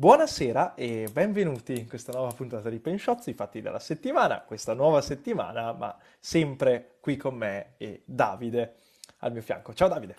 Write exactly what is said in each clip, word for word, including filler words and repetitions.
Buonasera e benvenuti in questa nuova puntata di Penshozzo, i fatti della settimana, questa nuova settimana, ma sempre qui con me e Davide al mio fianco. Ciao Davide!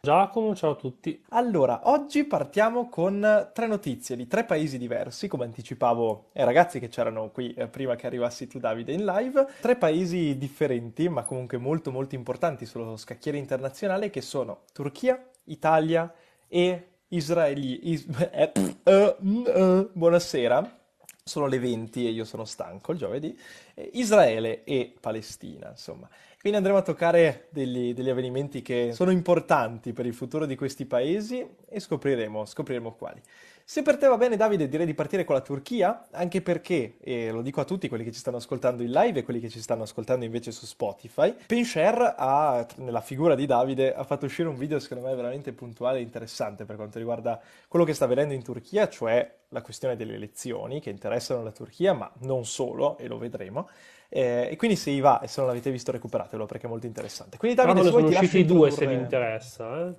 Giacomo, ciao a tutti! Allora, oggi partiamo con tre notizie di tre paesi diversi, come anticipavo ai ragazzi che c'erano qui eh, prima che arrivassi tu Davide in live, tre paesi differenti ma comunque molto molto importanti sullo scacchiere internazionale che sono Turchia, Italia e... Israeli, is- eh, eh, eh, buonasera, sono le venti e io sono stanco il giovedì, eh, Israele e Palestina, insomma. Quindi andremo a toccare degli, degli avvenimenti che sono importanti per il futuro di questi paesi e scopriremo, scopriremo quali. Se per te va bene Davide direi di partire con la Turchia, anche perché, e lo dico a tutti quelli che ci stanno ascoltando in live e quelli che ci stanno ascoltando invece su Spotify, Penshare ha, nella figura di Davide, ha fatto uscire un video secondo me veramente puntuale e interessante per quanto riguarda quello che sta avvenendo in Turchia, cioè la questione delle elezioni che interessano la Turchia, ma non solo, e lo vedremo. Eh, e quindi se vi va e se non l'avete visto recuperatelo perché è molto interessante. Quindi Davide, se sono usciti i due se vi interessa, eh?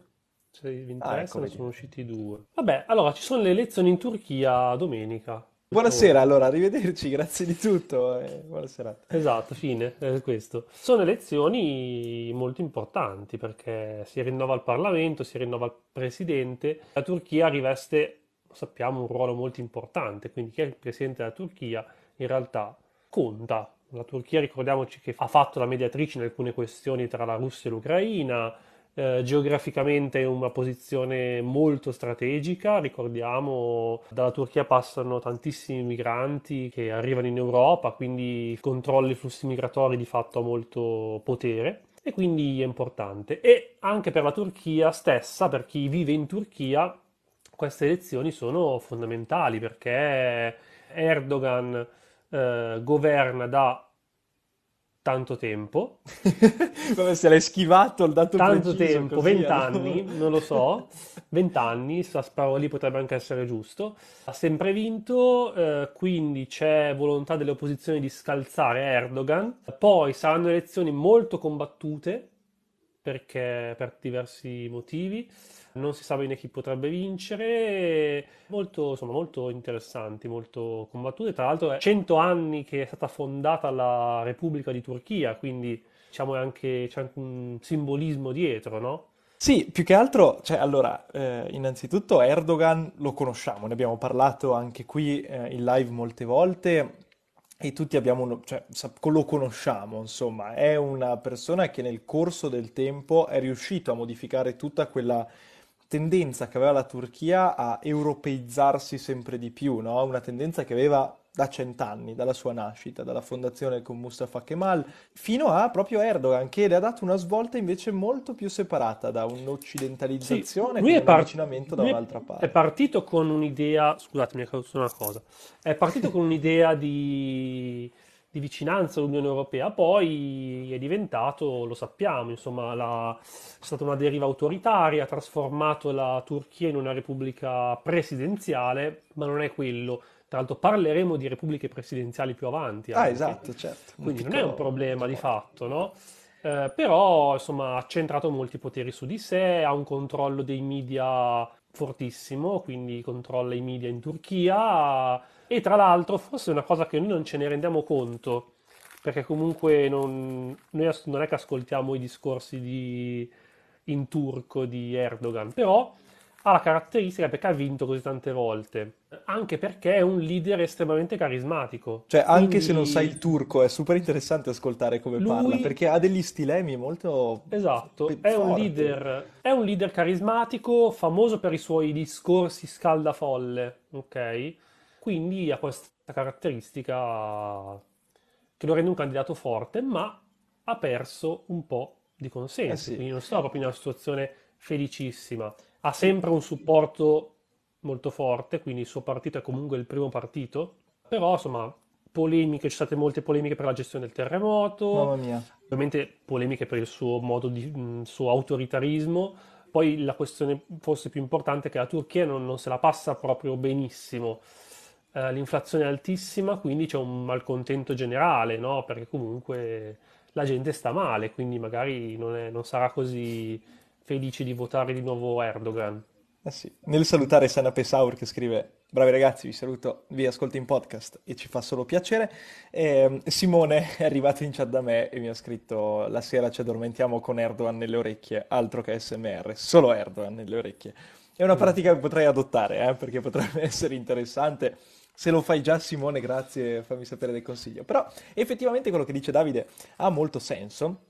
Se vi interessa ah, ecco, sono usciti i due. Vabbè, allora ci sono le elezioni in Turchia domenica. Buonasera, allora, arrivederci, grazie di tutto, eh, buona serata. Esatto, fine, eh, questo. Sono elezioni molto importanti perché si rinnova il Parlamento, si rinnova il Presidente. La Turchia riveste, sappiamo, un ruolo molto importante, quindi chi è il Presidente della Turchia in realtà conta. La Turchia, ricordiamoci che ha fatto la mediatrice in alcune questioni tra la Russia e l'Ucraina, eh, geograficamente è una posizione molto strategica, ricordiamo dalla Turchia passano tantissimi migranti che arrivano in Europa, quindi controlla i flussi migratori di fatto ha molto potere e quindi è importante. E anche per la Turchia stessa, per chi vive in Turchia, queste elezioni sono fondamentali perché Erdogan Uh, governa da tanto tempo. Vabbè, se l'hai schivato il dato tanto preciso, tempo, vent'anni, allora. Non lo so, vent'anni, sta sparo lì potrebbe anche essere giusto. Ha sempre vinto, uh, quindi c'è volontà delle opposizioni di scalzare Erdogan. Poi saranno elezioni molto combattute perché per diversi motivi. Non si sa bene chi potrebbe vincere, molto, insomma, molto interessanti, molto combattute. Tra l'altro è cento anni che è stata fondata la Repubblica di Turchia, quindi diciamo anche, c'è anche un simbolismo dietro, no? Sì, più che altro, cioè, allora, eh, innanzitutto Erdogan lo conosciamo, ne abbiamo parlato anche qui eh, in live molte volte, e tutti abbiamo, cioè, lo conosciamo, insomma, è una persona che nel corso del tempo è riuscito a modificare tutta quella tendenza che aveva la Turchia a europeizzarsi sempre di più, no? Una tendenza che aveva da cent'anni, dalla sua nascita, dalla fondazione con Mustafa Kemal, fino a proprio Erdogan, che le ha dato una svolta invece molto più separata da un'occidentalizzazione sì, e par- un avvicinamento da un'altra parte. È partito con un'idea, scusatemi, una cosa, è partito con un'idea di... di vicinanza all'Unione Europea, poi è diventato, lo sappiamo, insomma, la... è stata una deriva autoritaria, ha trasformato la Turchia in una repubblica presidenziale, ma non è quello. Tra l'altro parleremo di repubbliche presidenziali più avanti. Anche. Ah, esatto, certo. Quindi piccolo, non è un problema di fatto, no? Eh, però, insomma, ha centrato molti poteri su di sé, ha un controllo dei media fortissimo, quindi controlla i media in Turchia. E tra l'altro, forse è una cosa che noi non ce ne rendiamo conto, perché comunque non, noi as- non è che ascoltiamo i discorsi di, in turco di Erdogan, però ha la caratteristica perché ha vinto così tante volte, anche perché è un leader estremamente carismatico. Cioè, anche quindi... se non sai il turco, è super interessante ascoltare come lui... parla, perché ha degli stilemi molto esatto, pe- è, un leader, è un leader carismatico, famoso per i suoi discorsi scaldafolle, ok? Quindi ha questa caratteristica che lo rende un candidato forte, ma ha perso un po' di consenso, eh sì. Quindi non sta proprio in una situazione felicissima. Ha sempre un supporto molto forte, quindi il suo partito è comunque il primo partito, però insomma polemiche, ci sono state molte polemiche per la gestione del terremoto, mamma mia. Ovviamente polemiche per il suo modo di il suo autoritarismo, poi la questione forse più importante è che la Turchia non, non se la passa proprio benissimo. L'inflazione è altissima, quindi c'è un malcontento generale, no? Perché comunque la gente sta male, quindi magari non, è, non sarà così felice di votare di nuovo Erdogan. Eh sì. Nel salutare Sana Pesaur che scrive Bravi ragazzi, vi saluto, vi ascolto in podcast e ci fa solo piacere. Eh, Simone è arrivato in chat da me e mi ha scritto: la sera ci addormentiamo con Erdogan nelle orecchie, altro che A S M R, solo Erdogan nelle orecchie. È una pratica che potrei adottare, eh, perché potrebbe essere interessante. Se lo fai già, Simone, grazie, fammi sapere del consiglio. Però effettivamente quello che dice Davide ha molto senso,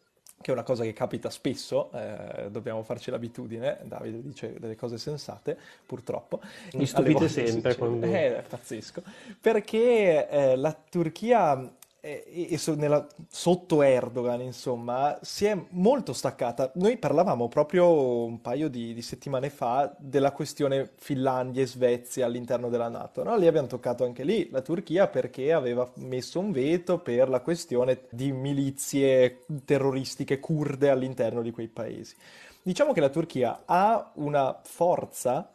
che è una cosa che capita spesso, eh, dobbiamo farci l'abitudine. Davide dice delle cose sensate, purtroppo. Mi stupite sempre. Quando... Eh, è pazzesco, perché eh, la Turchia, eh, e so, nella, sotto Erdogan, insomma, si è molto staccata. Noi parlavamo proprio un paio di, di settimane fa della questione Finlandia e Svezia all'interno della NATO, no? Lì abbiamo toccato anche lì la Turchia, perché aveva messo un veto per la questione di milizie terroristiche curde all'interno di quei paesi. Diciamo che la Turchia ha una forza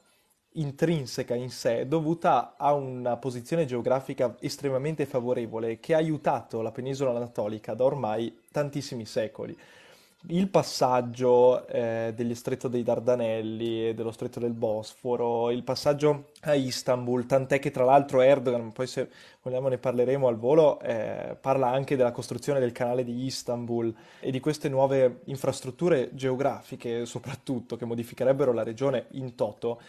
intrinseca in sé, dovuta a una posizione geografica estremamente favorevole, che ha aiutato la penisola anatolica da ormai tantissimi secoli. Il passaggio eh, dello stretto dei Dardanelli, dello stretto del Bosforo, il passaggio a Istanbul, tant'è che tra l'altro Erdogan, poi se vogliamo ne parleremo al volo, eh, parla anche della costruzione del canale di Istanbul e di queste nuove infrastrutture geografiche soprattutto, che modificherebbero la regione in toto.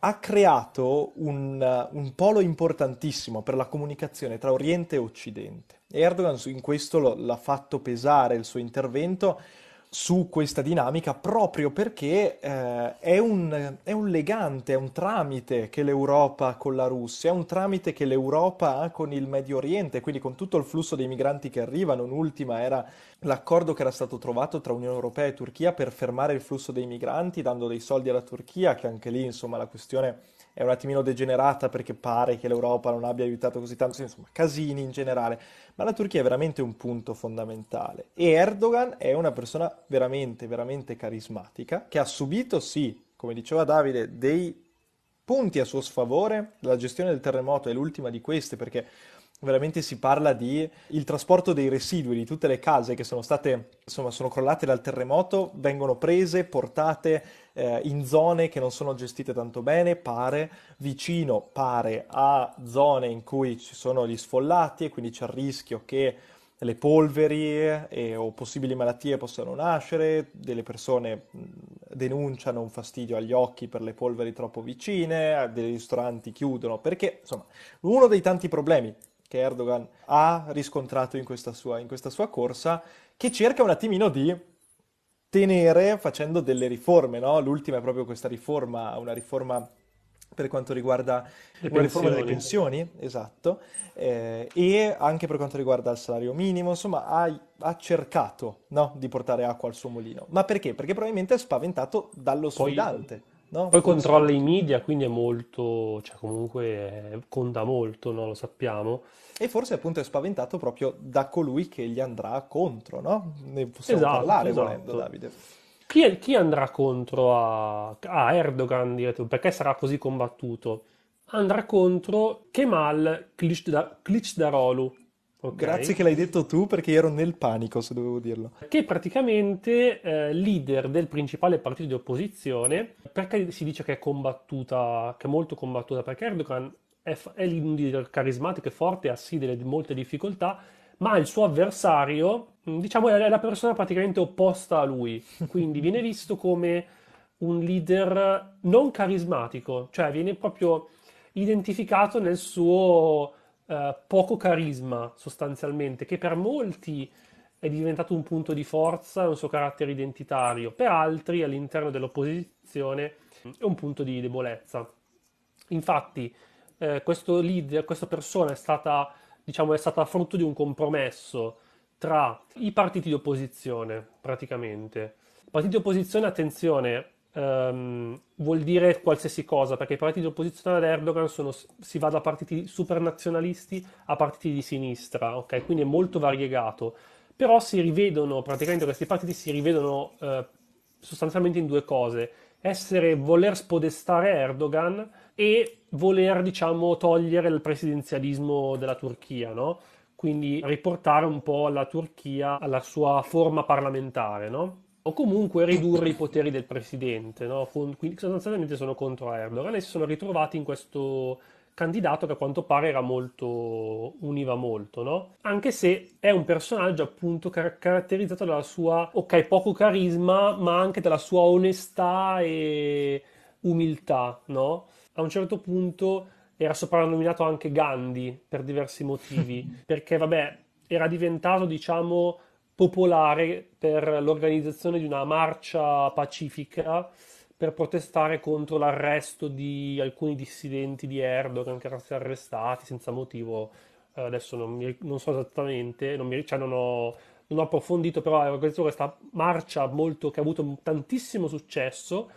Ha creato un, un polo importantissimo per la comunicazione tra Oriente e Occidente. Erdogan in questo lo, l'ha fatto pesare il suo intervento su questa dinamica, proprio perché eh, è, un, è un legante, è un tramite che l'Europa ha con la Russia, è un tramite che l'Europa ha con il Medio Oriente, quindi con tutto il flusso dei migranti che arrivano. Un'ultima era l'accordo che era stato trovato tra Unione Europea e Turchia per fermare il flusso dei migranti, dando dei soldi alla Turchia, che anche lì, insomma, la questione è un attimino degenerata, perché pare che l'Europa non abbia aiutato così tanto, insomma, casini in generale. Ma la Turchia è veramente un punto fondamentale, e Erdogan è una persona veramente, veramente carismatica, che ha subito, sì, come diceva Davide, dei punti a suo sfavore. La gestione del terremoto è l'ultima di queste, perché veramente si parla di il trasporto dei residui di tutte le case che sono state, insomma, sono crollate dal terremoto, vengono prese, portate eh, in zone che non sono gestite tanto bene, pare, vicino, pare, a zone in cui ci sono gli sfollati, e quindi c'è il rischio che le polveri e, o possibili malattie possano nascere. Delle persone denunciano un fastidio agli occhi per le polveri troppo vicine, dei ristoranti chiudono, perché, insomma, uno dei tanti problemi che Erdogan ha riscontrato in questa sua, in questa sua corsa, che cerca un attimino di tenere facendo delle riforme, no? L'ultima è proprio questa riforma, una riforma per quanto riguarda le una riforma delle pensioni, esatto, eh, e anche per quanto riguarda il salario minimo, insomma, ha, ha cercato, no, di portare acqua al suo mulino. Ma perché? Perché probabilmente è spaventato dallo sfidante. No? Poi controlla i media, quindi è molto, cioè comunque è, conta molto, no? Lo sappiamo. E forse appunto è spaventato proprio da colui che gli andrà contro, no? Ne possiamo esatto, parlare esatto. Volendo, Davide. Chi, è, chi andrà contro a, a Erdogan, diretto, perché sarà così combattuto? Andrà contro Kemal Kılıçdaroğlu. Okay. Grazie che l'hai detto tu, perché ero nel panico se dovevo dirlo. Che è praticamente eh, leader del principale partito di opposizione. Perché si dice che è combattuta, che è molto combattuta? Perché Erdogan è, è un leader carismatico e forte, ha sì delle molte difficoltà, ma il suo avversario, diciamo, è la persona praticamente opposta a lui. Quindi viene visto come un leader non carismatico, cioè viene proprio identificato nel suo... Uh, poco carisma, sostanzialmente, che per molti è diventato un punto di forza, un suo carattere identitario, per altri all'interno dell'opposizione è un punto di debolezza. Infatti eh, questo leader, questa persona è stata, diciamo, è stata frutto di un compromesso tra i partiti di opposizione, praticamente. Partiti di opposizione, attenzione, Um, vuol dire qualsiasi cosa, perché i partiti di opposizione ad Erdogan sono, si va da partiti supernazionalisti a partiti di sinistra, ok? Quindi è molto variegato, però si rivedono praticamente questi partiti si rivedono uh, sostanzialmente in due cose: essere, voler spodestare Erdogan e voler, diciamo, togliere il presidenzialismo della Turchia, no? Quindi riportare un po' la Turchia alla sua forma parlamentare, no? o comunque ridurre i poteri del presidente, no? Quindi sostanzialmente sono contro Erdogan e si sono ritrovati in questo candidato che a quanto pare era molto, univa molto, no? Anche se è un personaggio appunto car- caratterizzato dalla sua, ok, poco carisma, ma anche dalla sua onestà e umiltà, no? A un certo punto era soprannominato anche Gandhi per diversi motivi, perché vabbè, era diventato, diciamo, popolare per l'organizzazione di una marcia pacifica per protestare contro l'arresto di alcuni dissidenti di Erdogan che erano stati arrestati senza motivo. Uh, adesso non, mi, non so esattamente, non, mi, cioè non, ho, non ho approfondito, però era organizzata questa marcia molto, che ha avuto tantissimo successo,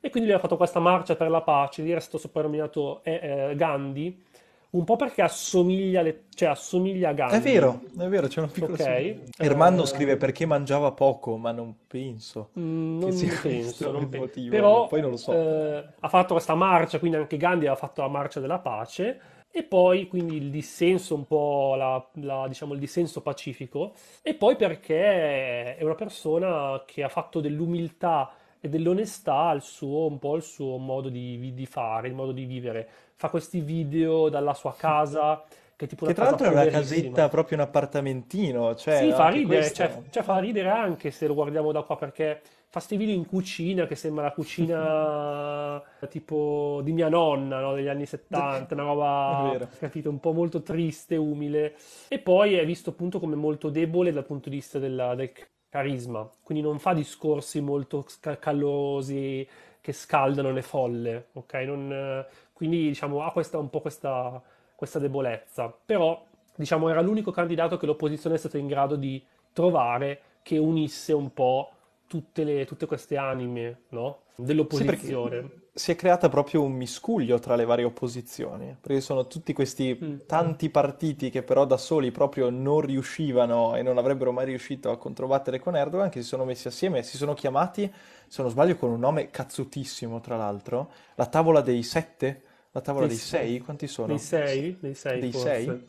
e quindi lui ha fatto questa marcia per la pace, lì era stato soprannominato eh, eh, Gandhi, un po' perché assomiglia, le, cioè assomiglia a Gandhi. È vero, è vero, c'è una piccola okay. Ermanno uh, scrive perché mangiava poco, ma non penso mm, che non sia penso, non penso. Motivo, però poi non lo so. Uh, ha fatto questa marcia, quindi anche Gandhi ha fatto la marcia della pace, e poi quindi il dissenso un po', la, la, diciamo il dissenso pacifico, e poi perché è una persona che ha fatto dell'umiltà e dell'onestà al suo, un po' il suo modo di, di fare, il modo di vivere. Fa questi video dalla sua casa, che è tipo una che tra l'altro è una casetta, proprio un appartamentino. Cioè, sì, fa ridere, cioè, cioè fa ridere anche se lo guardiamo da qua, perché fa questi video in cucina, che sembra la cucina tipo di mia nonna, no? Degli anni settanta, una roba, capito, un po' molto triste, umile. E poi è visto appunto come molto debole dal punto di vista della, del... carisma, quindi non fa discorsi molto calorosi che scaldano le folle, ok? Non, quindi diciamo ha questa, un po' questa, questa debolezza, però diciamo era l'unico candidato che l'opposizione è stata in grado di trovare che unisse un po' tutte, le, tutte queste anime, no? Dell'opposizione. Sì, si è creata proprio un miscuglio tra le varie opposizioni, perché sono tutti questi mm. tanti partiti che però da soli proprio non riuscivano e non avrebbero mai riuscito a controbattere con Erdogan, che si sono messi assieme e si sono chiamati, se non sbaglio, con un nome cazzutissimo tra l'altro, la tavola dei sette, la tavola dei, dei sei. sei, quanti sono? Dei sei, dei sei, dei forse. sei.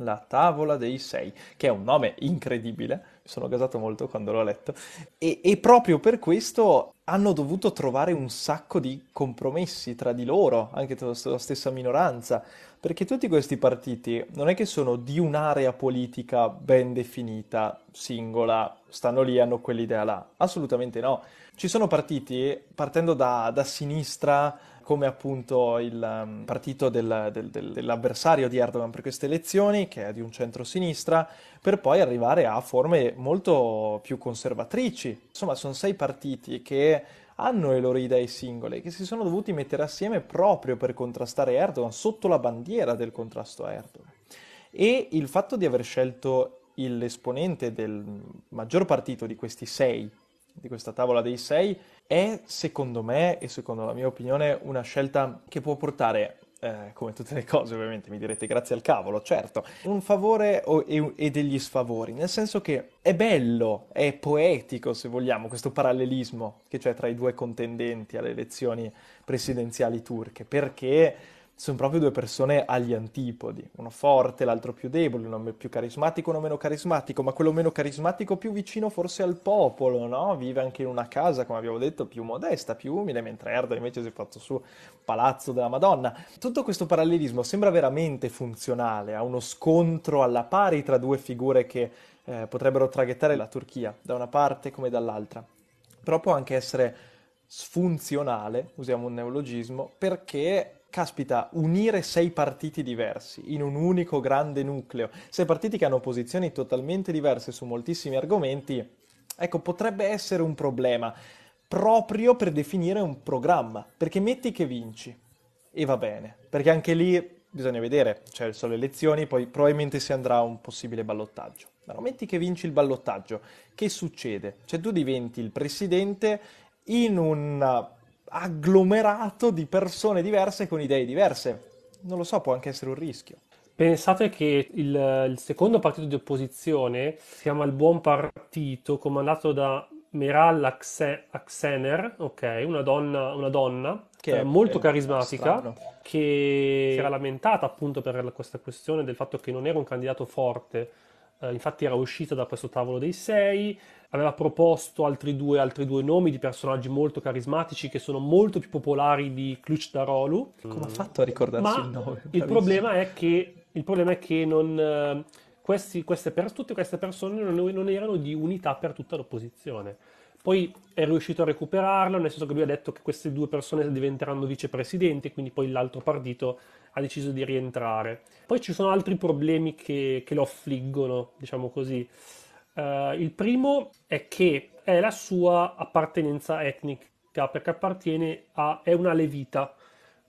La tavola dei sei, che è un nome incredibile, mi sono gasato molto quando l'ho letto, e, e proprio per questo hanno dovuto trovare un sacco di compromessi tra di loro, anche tra la stessa minoranza, perché tutti questi partiti non è che sono di un'area politica ben definita, singola, stanno lì e hanno quell'idea là, assolutamente no. Ci sono partiti, partendo da, da sinistra, come appunto il partito del, del, del, dell'avversario di Erdogan per queste elezioni, che è di un centro-sinistra, per poi arrivare a forme molto più conservatrici. Insomma, sono sei partiti che hanno le loro idee singole, che si sono dovuti mettere assieme proprio per contrastare Erdogan, sotto la bandiera del contrasto a Erdogan. E il fatto di aver scelto l'esponente del maggior partito di questi sei, di questa tavola dei sei, è secondo me e secondo la mia opinione una scelta che può portare, eh, come tutte le cose ovviamente mi direte grazie al cavolo, certo, un favore o, e, e degli sfavori, nel senso che è bello, è poetico se vogliamo questo parallelismo che c'è tra i due contendenti alle elezioni presidenziali turche, perché sono proprio due persone agli antipodi, uno forte, l'altro più debole, uno più carismatico, uno meno carismatico, ma quello meno carismatico più vicino forse al popolo, no? Vive anche in una casa, come abbiamo detto, più modesta, più umile, mentre Erdogan invece si è fatto su palazzo della Madonna. Tutto questo parallelismo sembra veramente funzionale a uno scontro alla pari tra due figure che eh, potrebbero traghettare la Turchia, da una parte come dall'altra, però può anche essere sfunzionale, usiamo un neologismo, perché... Caspita, unire sei partiti diversi in un unico grande nucleo, sei partiti che hanno posizioni totalmente diverse su moltissimi argomenti, ecco, potrebbe essere un problema proprio per definire un programma, perché metti che vinci e va bene, perché anche lì bisogna vedere, cioè sono le elezioni, poi probabilmente si andrà a un possibile ballottaggio. Ma no, metti che vinci il ballottaggio, che succede? Cioè tu diventi il presidente in un... agglomerato di persone diverse con idee diverse. Non lo so, può anche essere un rischio. Pensate che il, il secondo partito di opposizione si chiama il Buon Partito, comandato da Meral Akşener, ok, una donna, una donna che è molto è carismatica, strano. Che si era lamentata appunto per questa questione del fatto che non era un candidato forte eh, infatti era uscita da questo tavolo dei sei, aveva proposto altri due, altri due nomi di personaggi molto carismatici che sono molto più popolari di Kılıçdaroğlu. Come ha fatto a ricordarsi il nome? Il problema è che, il problema è che non, questi, queste, per tutte queste persone non, non erano di unità per tutta l'opposizione. Poi è riuscito a recuperarlo, nel senso che lui ha detto che queste due persone diventeranno vicepresidenti, quindi poi l'altro partito ha deciso di rientrare. Poi ci sono altri problemi che, che lo affliggono, diciamo così. Uh, il primo è che è la sua appartenenza etnica, perché appartiene a... è una levita,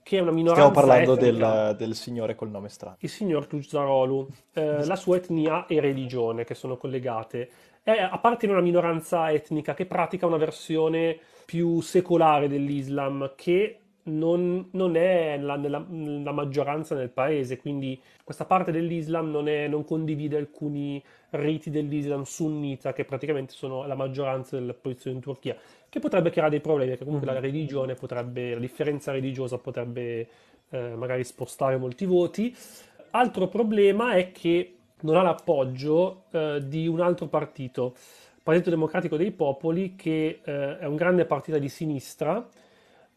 che è una minoranza. Stiamo parlando del, del signore col nome strano. Il signor Kılıçdaroğlu, eh, la sua etnia e religione, che sono collegate, è, appartiene a una minoranza etnica che pratica una versione più secolare dell'Islam, che non, non è la, nella, nella maggioranza nel paese, quindi questa parte dell'Islam non, è, non condivide alcuni riti dell'Islam sunnita, che praticamente sono la maggioranza dell'opposizione in Turchia, che potrebbe creare dei problemi, perché comunque la religione potrebbe, la differenza religiosa potrebbe eh, magari spostare molti voti. Altro problema è che non ha l'appoggio eh, di un altro partito, il Partito Democratico dei Popoli, che eh, è un grande partito di sinistra,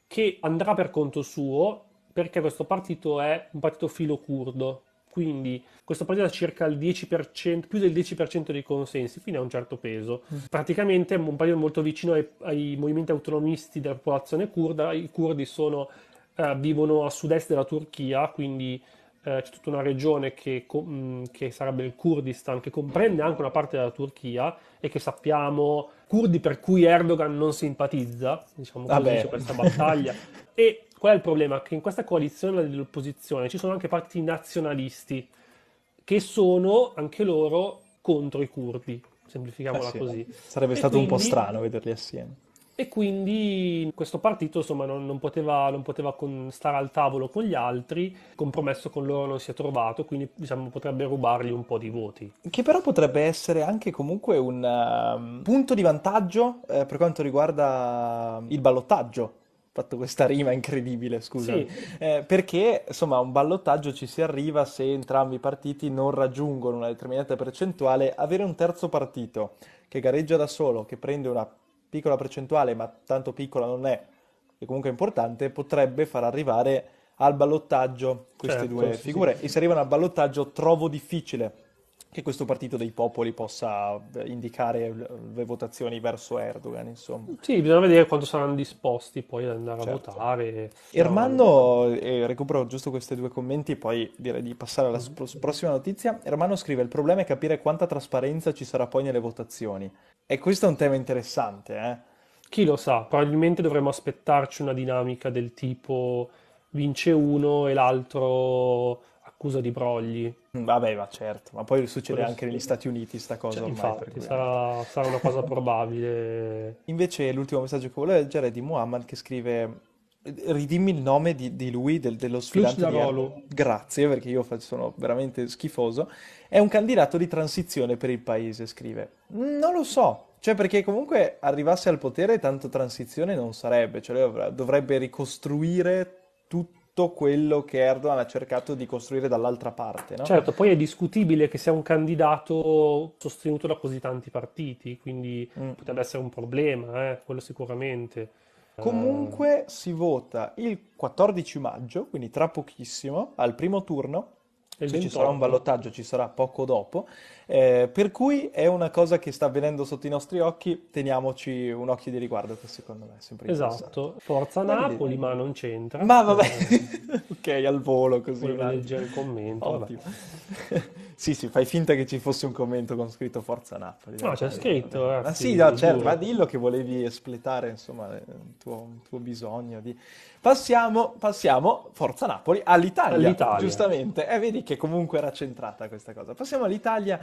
che andrà per conto suo, perché questo partito è un partito filo curdo. Quindi questo partito ha circa il dieci per cento, più del dieci per cento dei consensi, quindi ha un certo peso. Praticamente è un partito molto vicino ai, ai movimenti autonomisti della popolazione curda. I curdi sono, eh, vivono a sud-est della Turchia, quindi eh, c'è tutta una regione che, com- che sarebbe il Kurdistan, che comprende anche una parte della Turchia e che sappiamo, curdi per cui Erdogan non simpatizza, diciamo così, c'è questa battaglia. E qual è il problema? Che in questa coalizione dell'opposizione ci sono anche partiti nazionalisti che sono anche loro contro i curdi, semplificamola eh sì, così. Sarebbe e stato quindi, un po' strano vederli assieme. E quindi questo partito insomma non, non poteva, non poteva con, stare al tavolo con gli altri, il compromesso con loro non si è trovato, quindi diciamo potrebbe rubargli un po' di voti. Che però potrebbe essere anche comunque un um, punto di vantaggio eh, per quanto riguarda il ballottaggio. Fatto questa rima incredibile, scusami, sì. eh, perché insomma a un ballottaggio ci si arriva se entrambi i partiti non raggiungono una determinata percentuale. Avere un terzo partito che gareggia da solo, che prende una piccola percentuale, ma tanto piccola non è, e comunque è importante, potrebbe far arrivare al ballottaggio queste certo, due figure. Sì, sì. E se arrivano al ballottaggio trovo difficile che questo partito dei popoli possa indicare le votazioni verso Erdogan, insomma. Sì, bisogna vedere quanto saranno disposti poi ad andare certo. a votare. Ermanno, eh, recupero giusto questi due commenti e poi direi di passare alla sp- prossima notizia. Ermanno scrive, il problema è capire quanta trasparenza ci sarà poi nelle votazioni. E questo è un tema interessante, eh? Chi lo sa, probabilmente dovremmo aspettarci una dinamica del tipo vince uno e l'altro... accusa di brogli. Vabbè, ma certo, ma poi succede Quello anche sì. negli Stati Uniti sta cosa, cioè, ormai. Infatti, per sarà, sarà una cosa probabile. Invece l'ultimo messaggio che volevo leggere è di Muhammad che scrive, ridimmi il nome di, di lui, del, dello sfidante di Erdogan. Grazie, perché io sono veramente schifoso. È un candidato di transizione per il paese, scrive. Non lo so, cioè perché comunque arrivasse al potere tanto transizione non sarebbe, cioè lui dovrebbe ricostruire tutto quello che Erdogan ha cercato di costruire dall'altra parte, no? Certo, poi è discutibile che sia un candidato sostenuto da così tanti partiti, quindi mm. potrebbe essere un problema, eh, quello sicuramente. Comunque uh... si vota il quattordici maggio, quindi tra pochissimo, al primo turno. Se ci sarà un ballottaggio ci sarà poco dopo, eh, per cui è una cosa che sta avvenendo sotto i nostri occhi, teniamoci un occhio di riguardo, che secondo me è sempre esatto, forza Napoli, ma non c'entra, ma vabbè, eh, ok, al volo così leggere il commento. Ottimo. sì sì fai finta che ci fosse un commento con scritto forza Napoli, no, c'è scritto, ragazzi, ma sì, no, certo, ma dillo che volevi espletare insomma il tuo, il tuo bisogno di... passiamo passiamo forza Napoli all'Italia, all'Italia. Giustamente, e eh, vedi che che comunque era centrata questa cosa. Passiamo all'Italia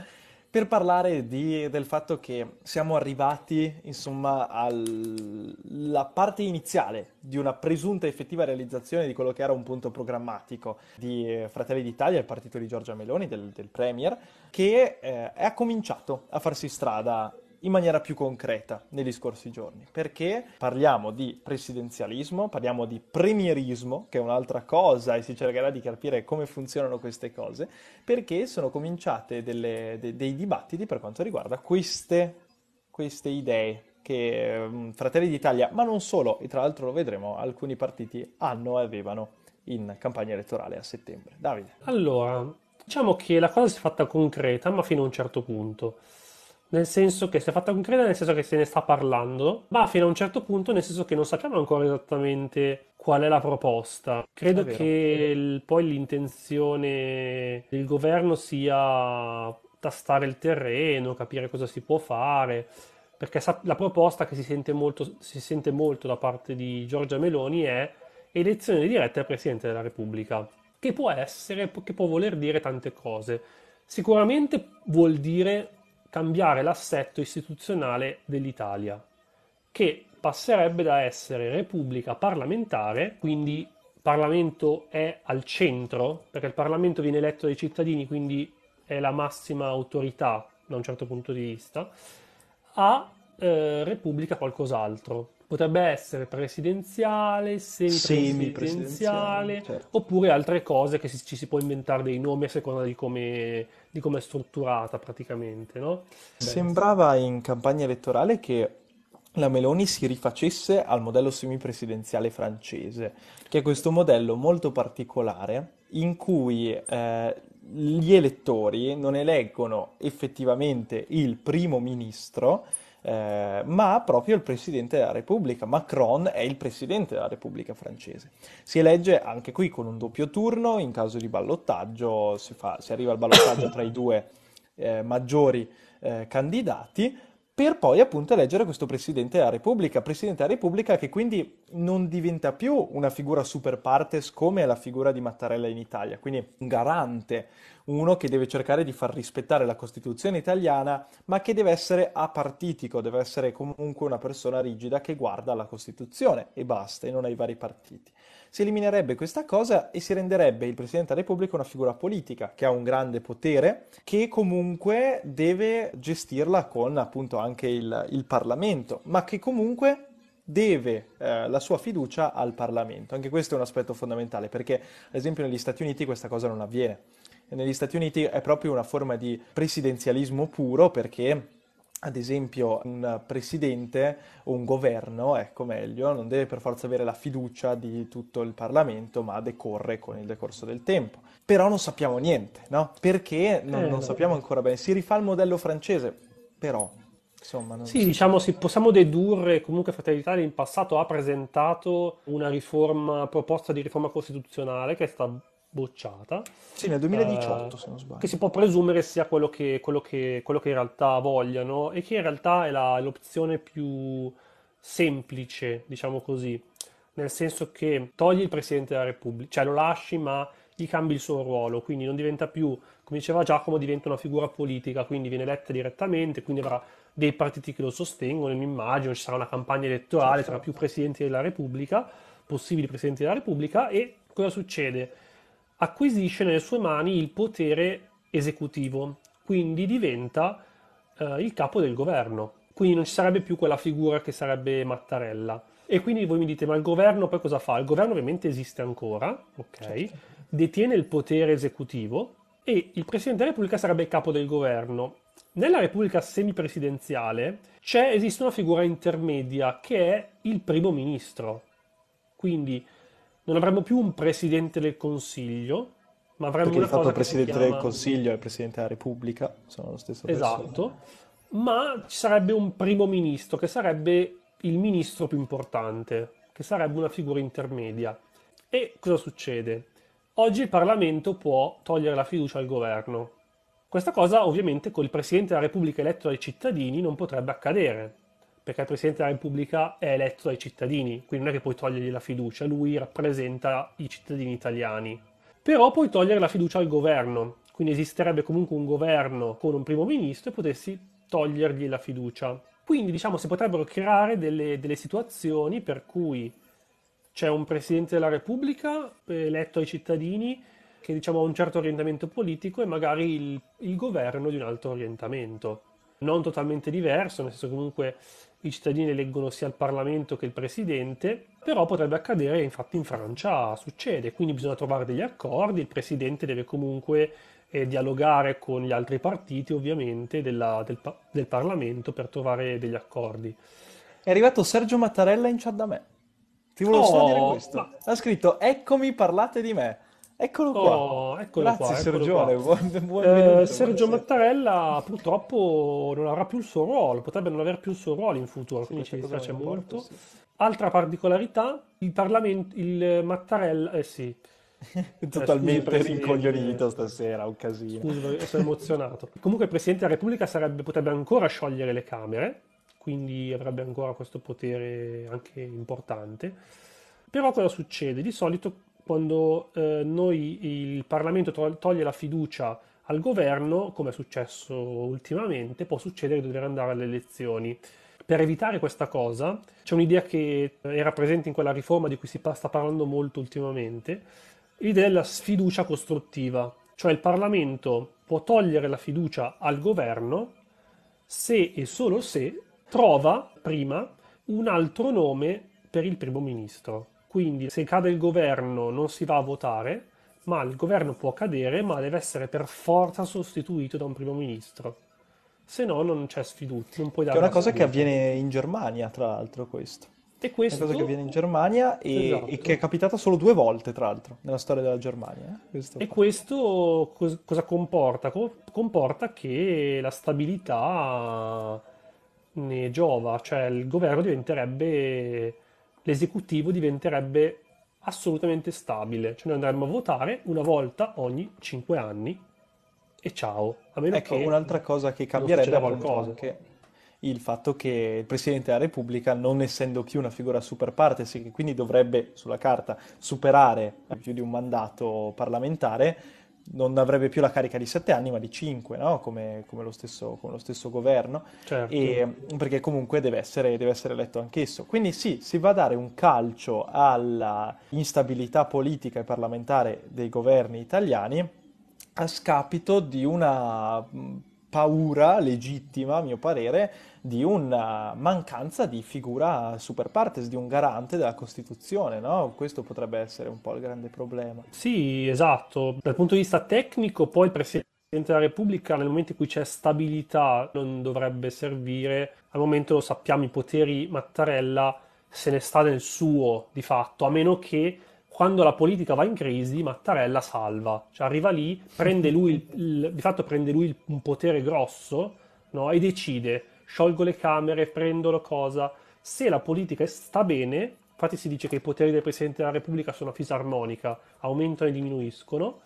per parlare di, del fatto che siamo arrivati, insomma, alla parte iniziale di una presunta effettiva realizzazione di quello che era un punto programmatico di Fratelli d'Italia, il partito di Giorgia Meloni, del, del Premier, che eh, ha cominciato a farsi strada in maniera più concreta negli scorsi giorni, perché parliamo di presidenzialismo, parliamo di premierismo, che è un'altra cosa, e si cercherà di capire come funzionano queste cose, perché sono cominciate delle, de, dei dibattiti per quanto riguarda queste, queste idee che eh, Fratelli d'Italia, ma non solo, e tra l'altro lo vedremo, alcuni partiti hanno e avevano in campagna elettorale a settembre. Davide. Allora, diciamo che la cosa si è fatta concreta, ma fino a un certo punto. Nel senso che si è fatta concreta, nel senso che se ne sta parlando, ma fino a un certo punto, nel senso che non sappiamo ancora esattamente qual è la proposta. Credo che il, poi l'intenzione del governo sia tastare il terreno, capire cosa si può fare, perché la proposta che si sente molto, si sente molto da parte di Giorgia Meloni è elezione diretta al Presidente della Repubblica, che può essere, che può voler dire tante cose. Sicuramente vuol dire cambiare l'assetto istituzionale dell'Italia, che passerebbe da essere repubblica parlamentare, quindi il Parlamento è al centro, perché il Parlamento viene eletto dai cittadini, quindi è la massima autorità da un certo punto di vista, a eh, repubblica qualcos'altro. Potrebbe essere presidenziale, semipresidenziale, certo, oppure altre cose che si, ci si può inventare dei nomi a seconda di come di come è strutturata praticamente, no? Sembrava in campagna elettorale che la Meloni si rifacesse al modello semipresidenziale francese, che è questo modello molto particolare in cui eh, gli elettori non eleggono effettivamente il primo ministro, Eh, ma proprio il Presidente della Repubblica. Macron è il Presidente della Repubblica francese. Si elegge anche qui con un doppio turno, in caso di ballottaggio si, fa, si arriva al ballottaggio tra i due eh, maggiori eh, candidati, per poi appunto eleggere questo Presidente della Repubblica, Presidente della Repubblica che quindi non diventa più una figura super partes come è la figura di Mattarella in Italia, quindi un garante, uno che deve cercare di far rispettare la Costituzione italiana, ma che deve essere apartitico, deve essere comunque una persona rigida che guarda alla Costituzione e basta, e non ai vari partiti. Si eliminerebbe questa cosa e si renderebbe il Presidente della Repubblica una figura politica che ha un grande potere, che comunque deve gestirla con appunto anche il, il Parlamento, ma che comunque deve eh, la sua fiducia al Parlamento. Anche questo è un aspetto fondamentale, perché ad esempio negli Stati Uniti questa cosa non avviene. E negli Stati Uniti è proprio una forma di presidenzialismo puro, perché ad esempio un presidente o un governo, ecco meglio, non deve per forza avere la fiducia di tutto il Parlamento, ma decorre con il decorso del tempo. Però non sappiamo niente, no? Perché non, eh, non sappiamo ancora bene. Si rifà il modello francese, però insomma... Non sì, so diciamo, se possiamo dedurre, comunque Fratelli d'Italia in passato ha presentato una riforma, proposta di riforma costituzionale che è stata bocciata. Sì, nel duemiladiciotto, eh, se non sbaglio. Che si può presumere sia quello che, quello che, quello che in realtà vogliano, e che in realtà è, la, è l'opzione più semplice, diciamo così, nel senso che togli il Presidente della Repubblica, cioè lo lasci ma gli cambi il suo ruolo, quindi non diventa più, come diceva Giacomo, diventa una figura politica, quindi viene eletta direttamente, quindi avrà dei partiti che lo sostengono, mi immagino ci sarà una campagna elettorale, certo, tra più Presidenti della Repubblica, possibili Presidenti della Repubblica, e cosa succede? Acquisisce nelle sue mani il potere esecutivo, quindi diventa eh, il capo del governo, quindi non ci sarebbe più quella figura che sarebbe Mattarella. E quindi voi mi dite, ma il governo poi cosa fa? Il governo ovviamente esiste ancora, ok? Certo. Detiene il potere esecutivo e il Presidente della Repubblica sarebbe il capo del governo. Nella Repubblica semipresidenziale c'è, esiste una figura intermedia che è il primo ministro, quindi non avremmo più un Presidente del Consiglio, ma avremmo perché una cosa che Presidente chiama... del Consiglio e Presidente della Repubblica sono lo stesso, esatto, persona. Ma ci sarebbe un primo ministro che sarebbe il ministro più importante, che sarebbe una figura intermedia. E cosa succede? Oggi il Parlamento può togliere la fiducia al governo. Questa cosa ovviamente con il Presidente della Repubblica eletto dai cittadini non potrebbe accadere, perché il Presidente della Repubblica è eletto dai cittadini, quindi non è che puoi togliergli la fiducia, lui rappresenta i cittadini italiani. Però puoi togliere la fiducia al governo, quindi esisterebbe comunque un governo con un primo ministro e potessi togliergli la fiducia. Quindi diciamo si potrebbero creare delle, delle situazioni per cui c'è un Presidente della Repubblica eletto ai cittadini che diciamo ha un certo orientamento politico e magari il, il governo di un altro orientamento. non totalmente diverso, nel senso comunque i cittadini eleggono sia il Parlamento che il Presidente, però potrebbe accadere, infatti in Francia succede, quindi bisogna trovare degli accordi, il Presidente deve comunque eh, dialogare con gli altri partiti ovviamente della, del, del Parlamento per trovare degli accordi. È arrivato Sergio Mattarella in chat da me, ti volevo oh, solo dire questo, ma... ha scritto "Eccomi, parlate di me". Eccolo qua, oh, eccolo grazie qua, Sergione, eccolo qua. Buon, buon minuto, eh, Sergio Mattarella purtroppo non avrà più il suo ruolo, potrebbe non aver più il suo ruolo in futuro, sì, quindi ci dispiace molto. Porto, sì. Altra particolarità, il Parlamento, il Mattarella, eh sì. Totalmente eh, scusi, rincoglionito stasera, un casino. Scusi, sono emozionato. Comunque il Presidente della Repubblica sarebbe, potrebbe ancora sciogliere le Camere, quindi avrebbe ancora questo potere anche importante. Però cosa succede? Di solito... quando eh, noi il Parlamento toglie la fiducia al governo, come è successo ultimamente, può succedere di dover andare alle elezioni. Per evitare questa cosa, c'è un'idea che era presente in quella riforma di cui si sta parlando molto ultimamente, l'idea della sfiducia costruttiva, cioè il Parlamento può togliere la fiducia al governo se e solo se trova prima un altro nome per il primo ministro. Quindi se cade il governo non si va a votare, ma il governo può cadere, ma deve essere per forza sostituito da un primo ministro. Se no non c'è sfiducia, non puoi dare. Che è una cosa sfiducia. Che avviene in Germania, tra l'altro, questo. E questo... È una cosa che avviene in Germania e, esatto. e che è capitata solo due volte, tra l'altro, nella storia della Germania. Eh? Questo e fatto. questo cos- cosa comporta? Co- comporta che la stabilità ne giova, cioè il governo diventerebbe... l'esecutivo diventerebbe assolutamente stabile, cioè noi andremo a votare una volta ogni cinque anni e ciao. A meno ecco, che un'altra cosa che cambierebbe è qualcosa. Anche il fatto che il Presidente della Repubblica, non essendo più una figura super partes, che quindi dovrebbe sulla carta superare più di un mandato parlamentare, non avrebbe più la carica di sette anni, ma di cinque, no? Come, come, lo stesso, come lo stesso governo, certo. E, perché comunque deve essere, deve essere eletto anch'esso. Quindi sì, si va a dare un calcio alla instabilità politica e parlamentare dei governi italiani a scapito di una paura legittima, a mio parere, di una mancanza di figura super partes, di un garante della Costituzione, no? Questo potrebbe essere un po' il grande problema. Sì, esatto. Dal punto di vista tecnico, poi il Presidente della Repubblica, nel momento in cui c'è stabilità, non dovrebbe servire. Al momento, lo sappiamo, i poteri Mattarella se ne sta nel suo, di fatto, a meno che quando la politica va in crisi, Mattarella salva. Cioè arriva lì, prende lui, il, di fatto prende lui un potere grosso, no? E decide. Sciolgo le Camere, prendo la cosa. Se la politica sta bene, infatti si dice che i poteri del Presidente della Repubblica sono a fisarmonica, aumentano e diminuiscono,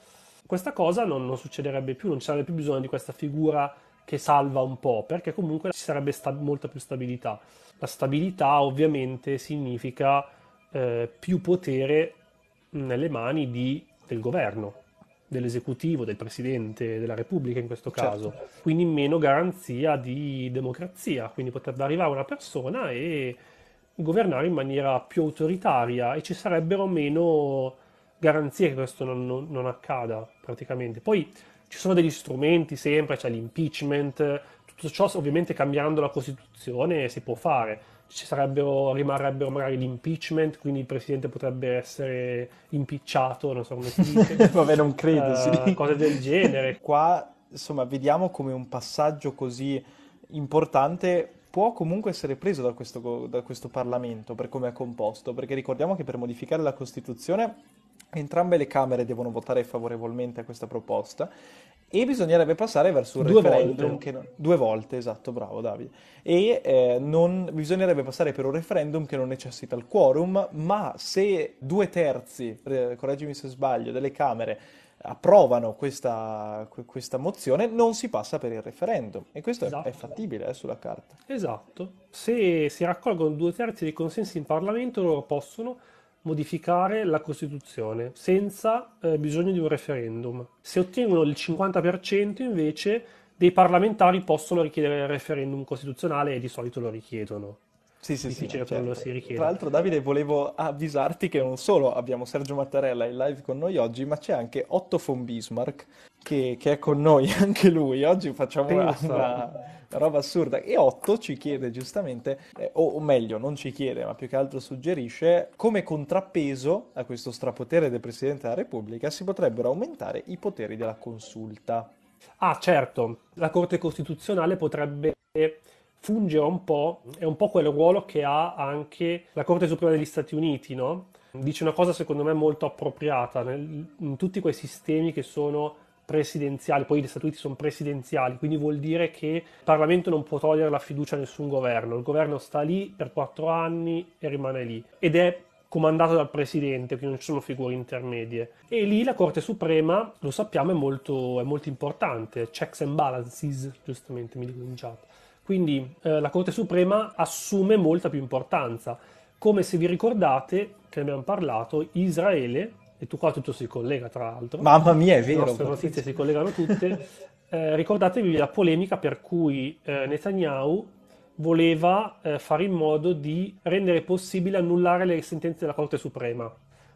questa cosa non, non succederebbe più, non ci sarebbe più bisogno di questa figura che salva un po', perché comunque ci sarebbe sta- molta più stabilità. La stabilità ovviamente significa eh, più potere nelle mani di, del governo, dell'esecutivo, del Presidente della Repubblica in questo caso, certo. Quindi meno garanzia di democrazia, quindi potrebbe arrivare una persona e governare in maniera più autoritaria e ci sarebbero meno garanzie che questo non, non, non accada praticamente. Poi ci sono degli strumenti sempre, c'è cioè l'impeachment, tutto ciò ovviamente cambiando la Costituzione si può fare. Ci sarebbero, rimarrebbero magari l'impeachment, quindi il Presidente potrebbe essere impicciato, non so come si dice. Vabbè, non credo, uh, sì. Cose del genere. Qua, insomma, vediamo come un passaggio così importante può comunque essere preso da questo, da questo Parlamento, per come è composto, perché ricordiamo che per modificare la Costituzione entrambe le Camere devono votare favorevolmente a questa proposta, e bisognerebbe passare verso un due referendum volte. Che non... due volte, esatto, bravo Davide. E eh, non... bisognerebbe passare per un referendum che non necessita il quorum, ma se due terzi, eh, correggimi se sbaglio, delle Camere approvano questa, questa mozione, non si passa per il referendum. E questo esatto. è, è fattibile eh, sulla carta. Esatto. Se si raccolgono due terzi dei consensi in Parlamento, loro possono modificare la Costituzione senza eh, bisogno di un referendum. Se ottengono il cinquanta per cento invece dei parlamentari possono richiedere il referendum costituzionale e di solito lo richiedono. Sì, sì, sì, certo. Lo si richiede. Tra l'altro Davide volevo avvisarti che non solo abbiamo Sergio Mattarella in live con noi oggi, ma c'è anche Otto von Bismarck, che, che è con noi anche lui. Oggi facciamo una, una roba assurda. E Otto ci chiede giustamente, eh, o, o meglio, non ci chiede, ma più che altro suggerisce, come contrappeso a questo strapotere del Presidente della Repubblica si potrebbero aumentare i poteri della Consulta. Ah, certo, la Corte Costituzionale potrebbe fungere un po', è un po' quel ruolo che ha anche la Corte Suprema degli Stati Uniti, no? Dice una cosa secondo me molto appropriata, nel, in tutti quei sistemi che sono presidenziali, poi gli Stati Uniti sono presidenziali, quindi vuol dire che il Parlamento non può togliere la fiducia a nessun governo, il governo sta lì per quattro anni e rimane lì, ed è comandato dal presidente, quindi non ci sono figure intermedie. E lì la Corte Suprema, lo sappiamo, è molto, è molto importante, checks and balances, giustamente mi dico in chat. Quindi eh, la Corte Suprema assume molta più importanza. Come se vi ricordate, che abbiamo parlato, Israele, e tu qua tutto si collega tra l'altro. Mamma mia, è vero. Le nostre notizie si collegano tutte. Eh, ricordatevi la polemica per cui eh, Netanyahu voleva eh, fare in modo di rendere possibile annullare le sentenze della Corte Suprema,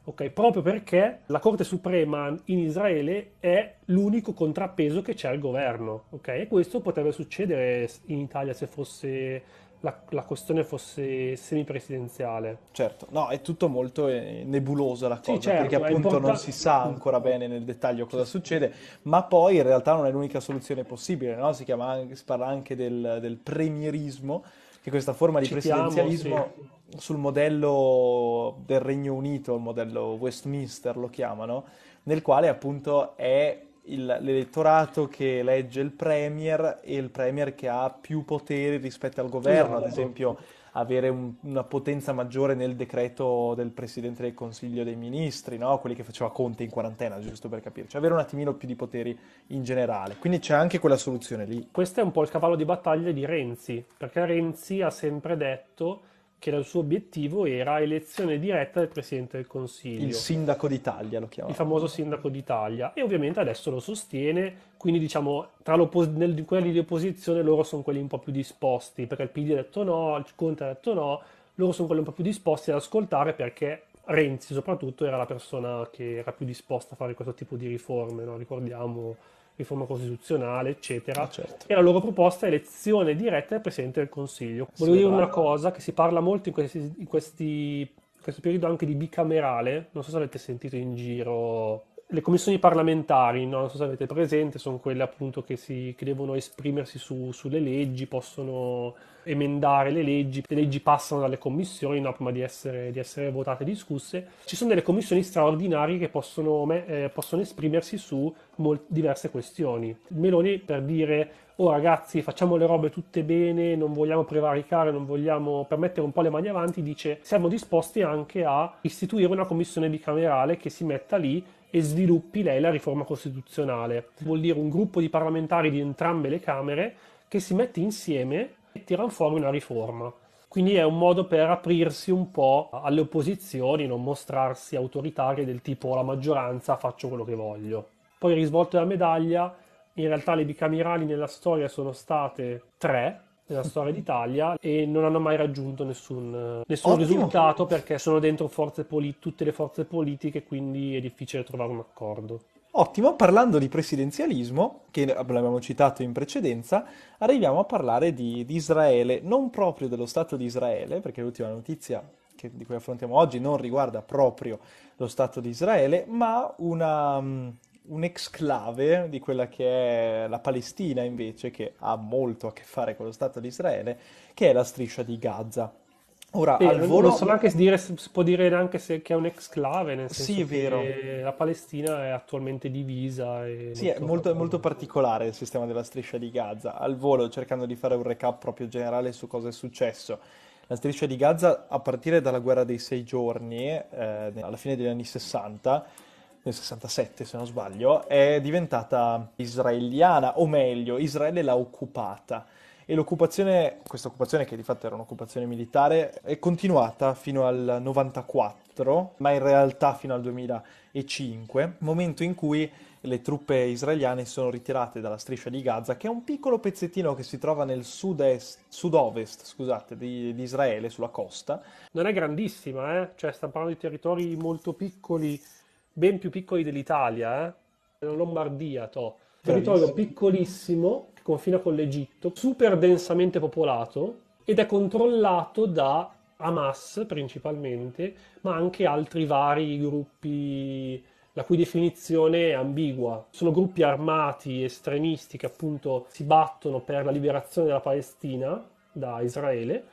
ok? Proprio perché la Corte Suprema in Israele è l'unico contrappeso che c'è al governo, ok? E questo potrebbe succedere in Italia se fosse la, la questione fosse semipresidenziale. Certo, no, è tutto molto eh, nebulosa la cosa, sì, certo, perché appunto importan- non si sa ancora bene nel dettaglio cosa succede, ma poi in realtà non è l'unica soluzione possibile, no? Si chiama anche, si parla anche del, del premierismo, che è questa forma di Citiamo, presidenzialismo sì. sul modello del Regno Unito, il modello Westminster lo chiamano, nel quale appunto è Il, l'elettorato che elegge il premier e il premier che ha più poteri rispetto al governo, esatto. Ad esempio avere un, una potenza maggiore nel decreto del Presidente del Consiglio dei Ministri, no? Quelli che faceva Conte in quarantena, giusto per capirci, cioè avere un attimino più di poteri in generale, quindi c'è anche quella soluzione lì. Questo è un po' il cavallo di battaglia di Renzi, perché Renzi ha sempre detto che il suo obiettivo era elezione diretta del Presidente del Consiglio. Il sindaco d'Italia lo chiamava. Il famoso sindaco d'Italia. E ovviamente adesso lo sostiene, quindi diciamo tra nel, quelli di opposizione loro sono quelli un po' più disposti, perché il P D ha detto no, il Conte ha detto no, loro sono quelli un po' più disposti ad ascoltare perché Renzi soprattutto era la persona che era più disposta a fare questo tipo di riforme, no? Ricordiamo riforma costituzionale, eccetera. Ah, certo. E la loro proposta è elezione diretta del Presidente del Consiglio. Volevo sì, dire una cosa che si parla molto in questi, in questi in questo periodo anche di bicamerale, non so se avete sentito in giro, le commissioni parlamentari, no? Non so se avete presente, sono quelle appunto che, si, che devono esprimersi su, sulle leggi, possono emendare le leggi, le leggi passano dalle commissioni, no? Prima di essere, di essere votate e discusse. Ci sono delle commissioni straordinarie che possono, eh, possono esprimersi su mol- diverse questioni. Meloni per dire, oh ragazzi facciamo le robe tutte bene, non vogliamo prevaricare, non vogliamo permettere un po' le mani avanti, dice siamo disposti anche a istituire una commissione bicamerale che si metta lì e sviluppi lei la riforma costituzionale. Vuol dire un gruppo di parlamentari di entrambe le camere che si mette insieme e tirano fuori una riforma. Quindi è un modo per aprirsi un po' alle opposizioni, non mostrarsi autoritarie del tipo la maggioranza, faccio quello che voglio. Poi risvolto della medaglia, in realtà le bicamerali nella storia sono state tre, nella storia d'Italia, e non hanno mai raggiunto nessun, nessun risultato perché sono dentro forze polit- tutte le forze politiche, quindi è difficile trovare un accordo. Ottimo, parlando di presidenzialismo, che l'abbiamo citato in precedenza, arriviamo a parlare di, di Israele, non proprio dello Stato di Israele, perché l'ultima notizia che, di cui affrontiamo oggi non riguarda proprio lo Stato di Israele, ma una... Um, un'exclave di quella che è la Palestina invece, che ha molto a che fare con lo Stato di Israele, che è la Striscia di Gaza. Ora, Beh, al volo... non so neanche dire, si può dire neanche se che è un'exclave, nel senso sì, è vero. Che la Palestina è attualmente divisa. E sì, è molto, molto particolare il sistema della Striscia di Gaza. Al volo, cercando di fare un recap proprio generale su cosa è successo. La Striscia di Gaza, a partire dalla Guerra dei Sei Giorni, eh, alla fine degli anni sessanta, nel sessantasette se non sbaglio, è diventata israeliana, o meglio, Israele l'ha occupata. E l'occupazione, questa occupazione che di fatto era un'occupazione militare, è continuata fino al novantaquattro, ma in realtà fino al duemilacinque, momento in cui le truppe israeliane sono ritirate dalla Striscia di Gaza, che è un piccolo pezzettino che si trova nel sud-est, sud-ovest, scusate, di, di Israele, sulla costa. Non è grandissima, eh? Cioè stiamo parlando di territori molto piccoli, ben più piccoli dell'Italia, eh? la Lombardia, to. Territorio piccolissimo che confina con l'Egitto, super densamente popolato ed è controllato da Hamas principalmente, ma anche altri vari gruppi la cui definizione è ambigua. Sono gruppi armati estremisti che appunto si battono per la liberazione della Palestina da Israele,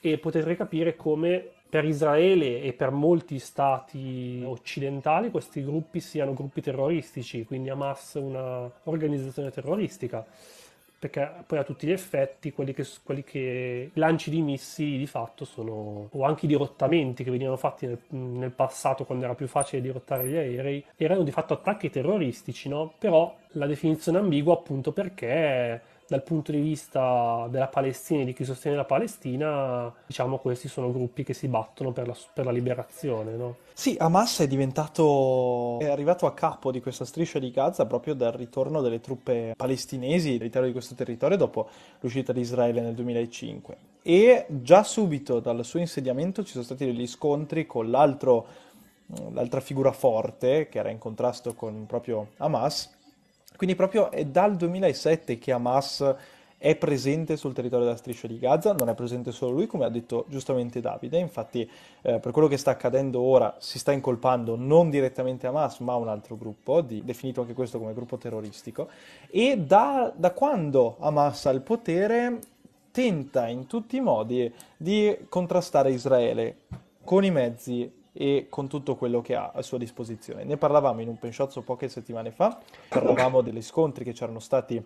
e potete capire come per Israele e per molti stati occidentali questi gruppi siano gruppi terroristici, quindi Hamas è un'organizzazione terroristica, perché poi a tutti gli effetti quelli che, quelli che lanci di missili di fatto sono, o anche i dirottamenti che venivano fatti nel, nel passato quando era più facile dirottare gli aerei, erano di fatto attacchi terroristici, no? Però la definizione è ambigua appunto perché dal punto di vista della Palestina e di chi sostiene la Palestina, diciamo questi sono gruppi che si battono per la, per la liberazione, no? Sì, Hamas è diventato, è arrivato a capo di questa striscia di Gaza proprio dal ritorno delle truppe palestinesi all'interno di questo territorio dopo l'uscita di Israele nel duemilacinque. E già subito dal suo insediamento ci sono stati degli scontri con l'altro, l'altra figura forte che era in contrasto con proprio Hamas. Quindi proprio è dal duemilasette che Hamas è presente sul territorio della Striscia di Gaza, non è presente solo lui, come ha detto giustamente Davide, infatti eh, per quello che sta accadendo ora si sta incolpando non direttamente Hamas ma un altro gruppo, di, definito anche questo come gruppo terroristico, e da, da quando Hamas ha il potere tenta in tutti i modi di contrastare Israele con i mezzi e con tutto quello che ha a sua disposizione. Ne parlavamo in un Penshozzo poche settimane fa, parlavamo degli scontri che c'erano stati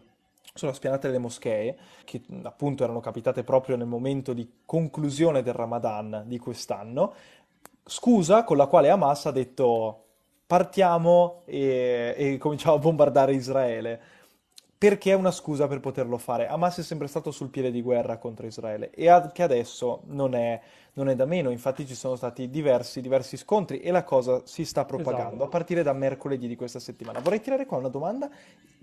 sulla Spianata delle Moschee, che appunto erano capitate proprio nel momento di conclusione del Ramadan di quest'anno, scusa con la quale Hamas ha detto partiamo e, e cominciamo a bombardare Israele, perché è una scusa per poterlo fare. Hamas è sempre stato sul piede di guerra contro Israele e anche adesso non è, non è da meno, infatti ci sono stati diversi, diversi scontri e la cosa si sta propagando, esatto, a partire da mercoledì di questa settimana. Vorrei tirare qua una domanda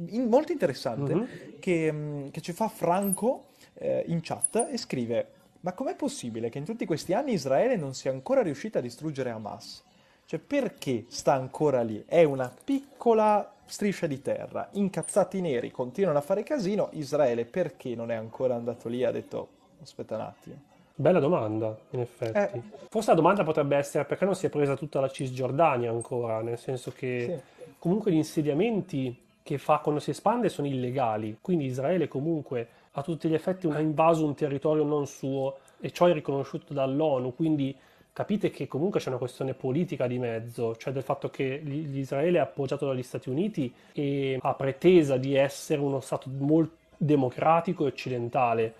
in, molto interessante mm-hmm. che, che ci fa Franco eh, in chat e scrive: ma com'è possibile che in tutti questi anni Israele non sia ancora riuscita a distruggere Hamas? Cioè perché sta ancora lì? È una piccola striscia di terra, incazzati neri continuano a fare casino, Israele perché non è ancora andato lì e ha detto aspetta un attimo? Bella domanda, in effetti. Eh. Forse la domanda potrebbe essere perché non si è presa tutta la Cisgiordania ancora, nel senso che sì, comunque gli insediamenti che fa quando si espande sono illegali, quindi Israele comunque a tutti gli effetti ha invaso un territorio non suo e ciò è riconosciuto dall'ONU, quindi capite che comunque c'è una questione politica di mezzo, cioè del fatto che l'Israele è appoggiato dagli Stati Uniti e ha pretesa di essere uno stato molto democratico e occidentale,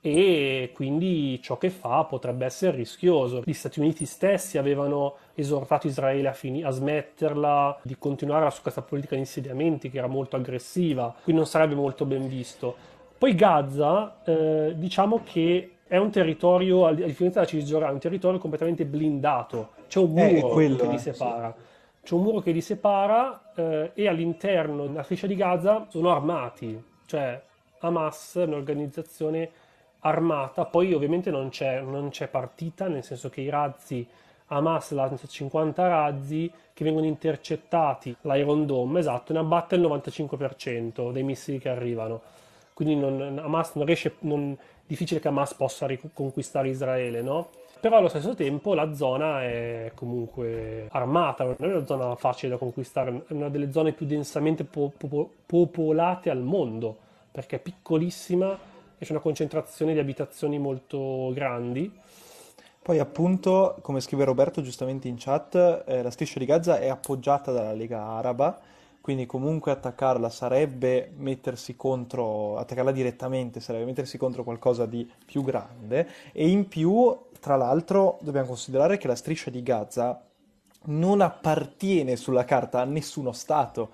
e quindi ciò che fa potrebbe essere rischioso. Gli Stati Uniti stessi avevano esortato Israele a, fin- a smetterla di continuare su questa politica di insediamenti che era molto aggressiva, quindi non sarebbe molto ben visto. Poi Gaza, eh, diciamo che è un territorio, a differenza della Cisgiordania, è un territorio completamente blindato, c'è un muro eh, quello, che li separa, sì. c'è un muro che li separa eh, e all'interno della Striscia di Gaza sono armati, cioè Hamas è un'organizzazione armata, poi ovviamente non c'è, non c'è partita, nel senso che i razzi, Hamas lancia cinquanta razzi che vengono intercettati, l'Iron Dome, esatto, ne abbatte il novantacinque per cento dei missili che arrivano, quindi non, Hamas non riesce... Non, difficile che Hamas possa riconquistare Israele, no? Però allo stesso tempo la zona è comunque armata, non è una zona facile da conquistare, è una delle zone più densamente po- po- popolate al mondo, perché è piccolissima e c'è una concentrazione di abitazioni molto grandi. Poi appunto, come scrive Roberto giustamente in chat, eh, la striscia di Gaza è appoggiata dalla Lega Araba, quindi comunque attaccarla sarebbe mettersi contro, attaccarla direttamente sarebbe mettersi contro qualcosa di più grande, e in più, tra l'altro, dobbiamo considerare che la striscia di Gaza non appartiene sulla carta a nessuno Stato,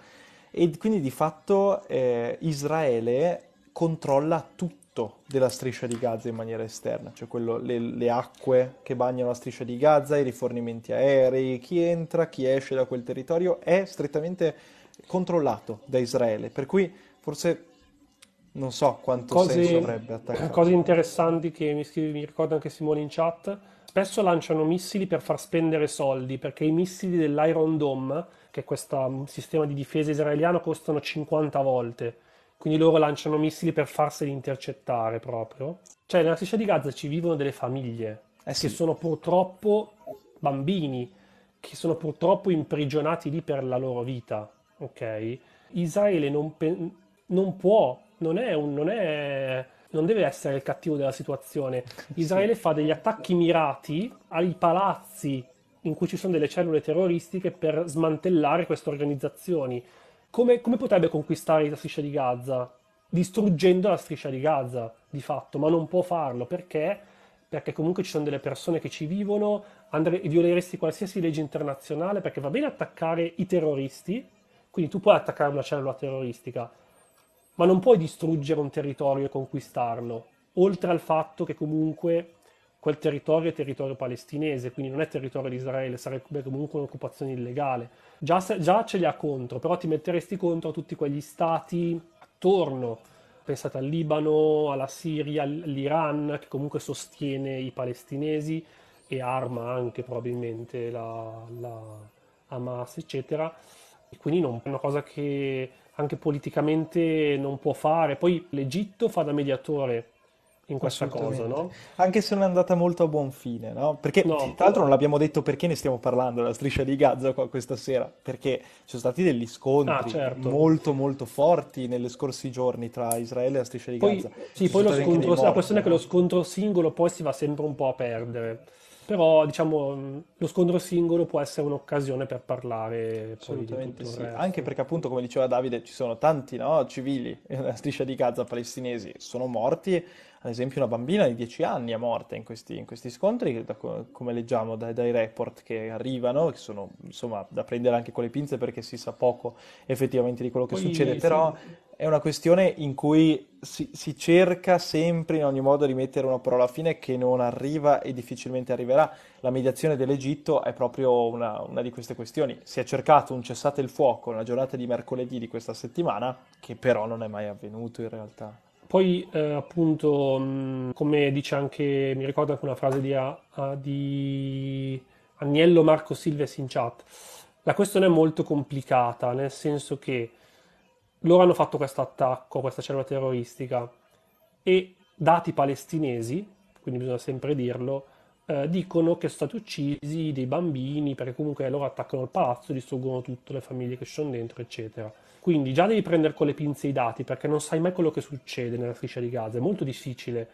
e quindi di fatto eh, Israele controlla tutto della striscia di Gaza in maniera esterna, cioè quello, le, le acque che bagnano la striscia di Gaza, i rifornimenti aerei, chi entra, chi esce da quel territorio è strettamente controllato da Israele, per cui forse non so quanto cose, senso avrebbe attaccare. Cose interessanti che mi, scrive, mi ricorda anche Simone in chat, spesso lanciano missili per far spendere soldi, perché i missili dell'Iron Dome che è questo sistema di difesa israeliano, costano cinquanta volte. Quindi loro lanciano missili per farseli intercettare proprio. Cioè nella Striscia di Gaza ci vivono delle famiglie eh sì. che sono purtroppo bambini, che sono purtroppo imprigionati lì per la loro vita, ok? Israele non, pe- non può, non è un... Non è... non deve essere il cattivo della situazione. Israele sì. fa degli attacchi mirati ai palazzi in cui ci sono delle cellule terroristiche per smantellare queste organizzazioni. Come, come potrebbe conquistare la Striscia di Gaza? Distruggendo la Striscia di Gaza, di fatto, ma non può farlo. Perché? Perché comunque ci sono delle persone che ci vivono, andre- violeresti qualsiasi legge internazionale, perché va bene attaccare i terroristi, quindi tu puoi attaccare una cellula terroristica, ma non puoi distruggere un territorio e conquistarlo, oltre al fatto che comunque quel territorio è territorio palestinese, quindi non è territorio di Israele, sarebbe comunque un'occupazione illegale. Già, già ce li ha contro, però ti metteresti contro tutti quegli stati attorno, pensate al Libano, alla Siria, all'Iran, che comunque sostiene i palestinesi e arma anche probabilmente la, la Hamas, eccetera. E quindi non è una cosa che anche politicamente non può fare. Poi l'Egitto fa da mediatore in questa cosa, no? Anche se non è andata molto a buon fine, no? Perché no, tra l'altro non l'abbiamo detto perché ne stiamo parlando della Striscia di Gaza qua questa sera, perché ci sono stati degli scontri ah, certo. molto molto forti negli scorsi giorni tra Israele e la Striscia di Gaza. Poi, sì, poi lo scontro, morti, la questione no? è che lo scontro singolo poi si va sempre un po' a perdere. Però diciamo lo scontro singolo può essere un'occasione per parlare poi di tutto sì. il resto. Anche perché appunto, come diceva Davide, ci sono tanti no, civili nella Striscia di Gaza palestinesi, sono morti, ad esempio una bambina di dieci anni è morta in questi, in questi scontri, da, come leggiamo dai, dai report che arrivano, che sono insomma da prendere anche con le pinze perché si sa poco effettivamente di quello che poi, succede, però... Sì. È una questione in cui si, si cerca sempre in ogni modo di mettere una parola fine che non arriva e difficilmente arriverà. La mediazione dell'Egitto è proprio una, una di queste questioni. Si è cercato un cessate il fuoco nella giornata di mercoledì di questa settimana, che però non è mai avvenuto in realtà. Poi eh, appunto, mh, come dice anche, mi ricordo anche una frase di, a, a, di Agnello Marco Silves in chat, la questione è molto complicata, nel senso che loro hanno fatto questo attacco a questa cellula terroristica e dati palestinesi, quindi bisogna sempre dirlo, eh, dicono che sono stati uccisi dei bambini, perché comunque loro attaccano il palazzo, distruggono tutto, le famiglie che ci sono dentro, eccetera. Quindi già devi prendere con le pinze i dati, perché non sai mai quello che succede nella Striscia di Gaza. È molto difficile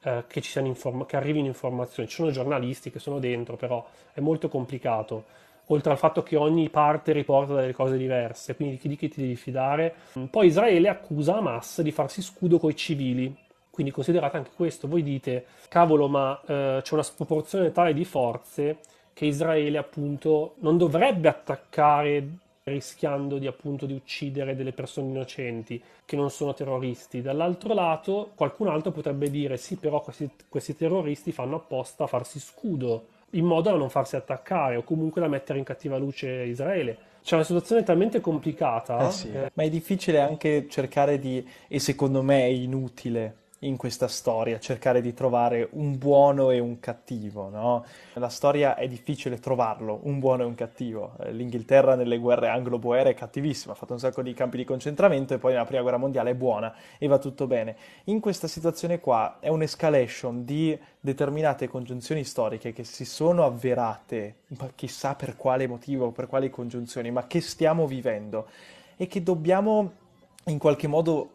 eh, che, ci siano inform- che arrivino informazioni. Ci sono giornalisti che sono dentro, però è molto complicato. Oltre al fatto che ogni parte riporta delle cose diverse, quindi di chi ti devi fidare. Poi Israele accusa Hamas di farsi scudo coi civili, quindi considerate anche questo. Voi dite, cavolo, ma eh, c'è una sproporzione tale di forze che Israele appunto non dovrebbe attaccare rischiando di appunto di uccidere delle persone innocenti che non sono terroristi. Dall'altro lato qualcun altro potrebbe dire, sì però questi, questi terroristi fanno apposta a farsi scudo, in modo da non farsi attaccare o comunque da mettere in cattiva luce Israele. C'è una situazione talmente complicata. Eh sì, che... Ma è difficile anche cercare di, e secondo me è inutile in questa storia, cercare di trovare un buono e un cattivo, no? La storia è difficile trovarlo, un buono e un cattivo. L'Inghilterra nelle guerre anglo-boere è cattivissima, ha fatto un sacco di campi di concentramento e poi nella prima guerra mondiale è buona e va tutto bene. In questa situazione qua è un'escalation di determinate congiunzioni storiche che si sono avverate, ma chissà per quale motivo, per quali congiunzioni, ma che stiamo vivendo e che dobbiamo in qualche modo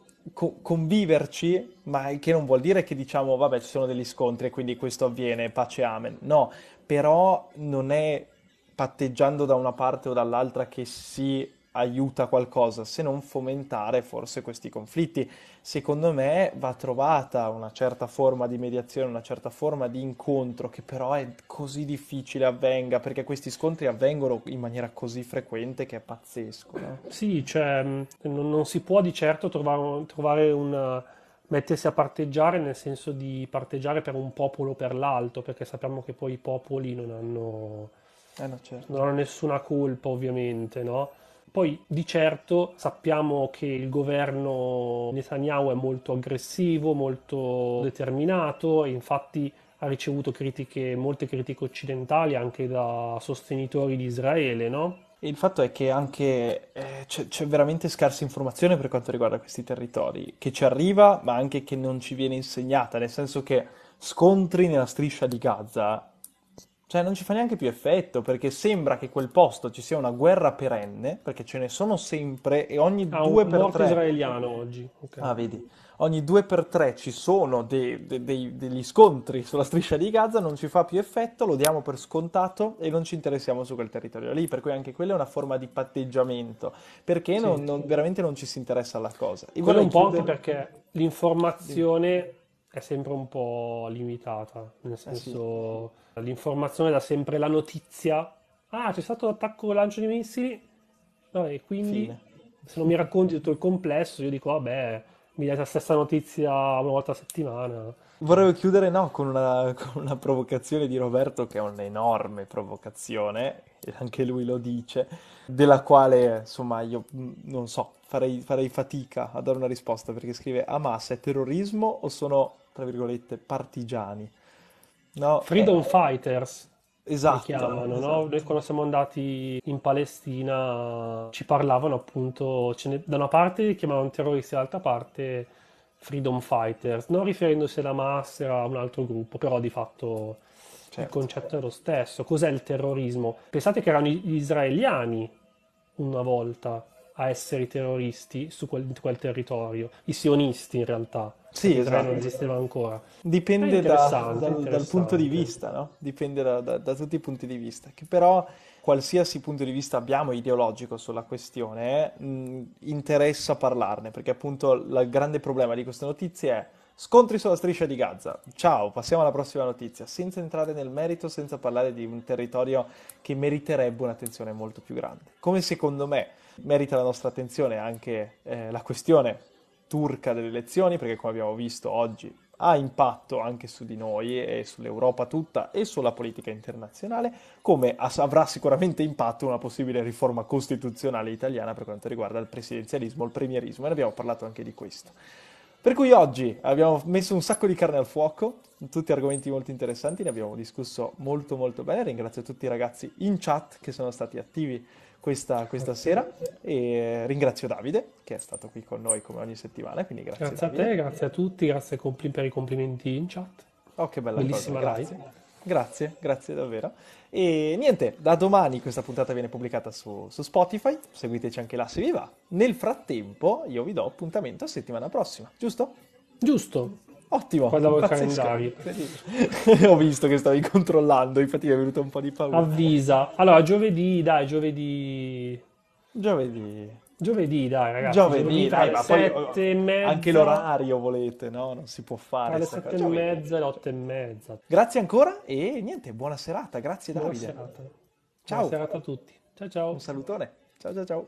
conviverci, ma che non vuol dire che diciamo vabbè ci sono degli scontri e quindi questo avviene, pace amen, no, però non è patteggiando da una parte o dall'altra che si aiuta qualcosa, se non fomentare forse questi conflitti. Secondo me va trovata una certa forma di mediazione, una certa forma di incontro, che però è così difficile avvenga, perché questi scontri avvengono in maniera così frequente che è pazzesco, no? Sì, cioè non, non si può di certo trovare, trovare una mettersi a parteggiare, nel senso di parteggiare per un popolo o per l'altro, perché sappiamo che poi i popoli non hanno, eh no, certo. non hanno nessuna colpa ovviamente, no? Poi di certo sappiamo che il governo Netanyahu è molto aggressivo, molto determinato, e infatti ha ricevuto critiche, molte critiche occidentali anche da sostenitori di Israele, no? E il fatto è che anche eh, c'è, c'è veramente scarsa informazione per quanto riguarda questi territori, che ci arriva, ma anche che non ci viene insegnata, nel senso che scontri nella striscia di Gaza, cioè non ci fa neanche più effetto, perché sembra che quel posto ci sia una guerra perenne, perché ce ne sono sempre, e ogni ah, due per morto tre... israeliano oggi. Okay. Ah, vedi. Ogni due per tre ci sono dei, dei, dei, degli scontri sulla striscia di Gaza, non ci fa più effetto, lo diamo per scontato e non ci interessiamo su quel territorio lì, per cui anche quella è una forma di patteggiamento, perché sì. non, non, veramente non ci si interessa alla cosa. E quello un po' chiudere... anche perché l'informazione sì. è sempre un po' limitata, nel senso eh sì. l'informazione dà sempre la notizia, ah c'è stato l'attacco lancio di missili, e quindi Fine. se non mi racconti tutto il complesso io dico vabbè... mi dai la stessa notizia una volta a settimana. Vorrei chiudere no, con, una, con una provocazione di Roberto, che è un'enorme provocazione, e anche lui lo dice, della quale insomma io non so, farei, farei fatica a dare una risposta, perché scrive: Hamas è terrorismo o sono, tra virgolette, partigiani? No, Freedom è... Fighters. Esatto, chiamano, esatto. No? Noi quando siamo andati in Palestina ci parlavano appunto, ce ne, da una parte chiamavano terroristi, dall'altra parte freedom fighters, non riferendosi alla Hamas, era un altro gruppo, però di fatto certo. il concetto è lo stesso. Cos'è il terrorismo? Pensate che erano gli israeliani una volta a essere terroristi su quel, quel territorio, i sionisti in realtà. Sì, esatto. Non esisteva ancora. Dipende da, dal, dal punto di vista, no? Dipende da, da, da tutti i punti di vista. Che però qualsiasi punto di vista abbiamo ideologico sulla questione, mh, interessa parlarne, perché appunto il grande problema di queste notizie è scontri sulla striscia di Gaza. Ciao, passiamo alla prossima notizia, senza entrare nel merito, senza parlare di un territorio che meriterebbe un'attenzione molto più grande. Come secondo me merita la nostra attenzione anche eh, la questione turca delle elezioni, perché come abbiamo visto oggi ha impatto anche su di noi e sull'Europa tutta e sulla politica internazionale, come avrà sicuramente impatto una possibile riforma costituzionale italiana per quanto riguarda il presidenzialismo, il premierismo, e ne abbiamo parlato anche di questo. Per cui oggi abbiamo messo un sacco di carne al fuoco, tutti argomenti molto interessanti, ne abbiamo discusso molto molto bene. Ringrazio tutti i ragazzi in chat che sono stati attivi Questa, questa sera, e ringrazio Davide che è stato qui con noi come ogni settimana, quindi grazie, grazie Davide. A te, grazie a tutti, grazie per i complimenti in chat. Oh, che bella bellissima cosa, grazie. Live. Grazie, grazie davvero. E niente, da domani questa puntata viene pubblicata su, su Spotify, seguiteci anche là se vi va. Nel frattempo io vi do appuntamento a settimana prossima, giusto? Giusto. Ottimo, guardavo il calendario. Ho visto che stavi controllando, infatti mi è venuta un po' di paura. Avvisa. Allora, giovedì, dai, giovedì... Giovedì. Giovedì, dai, ragazzi. Giovedì, giovedì dai, dai, ma sette e mezza. Anche l'orario volete, no? Non si può fare. Alle sette e mezza e alle otto e mezza. Grazie ancora e niente, buona serata. Grazie Davide. Buona serata. Ciao. Buona serata a tutti. Ciao, ciao. Un salutone. Ciao, ciao, ciao.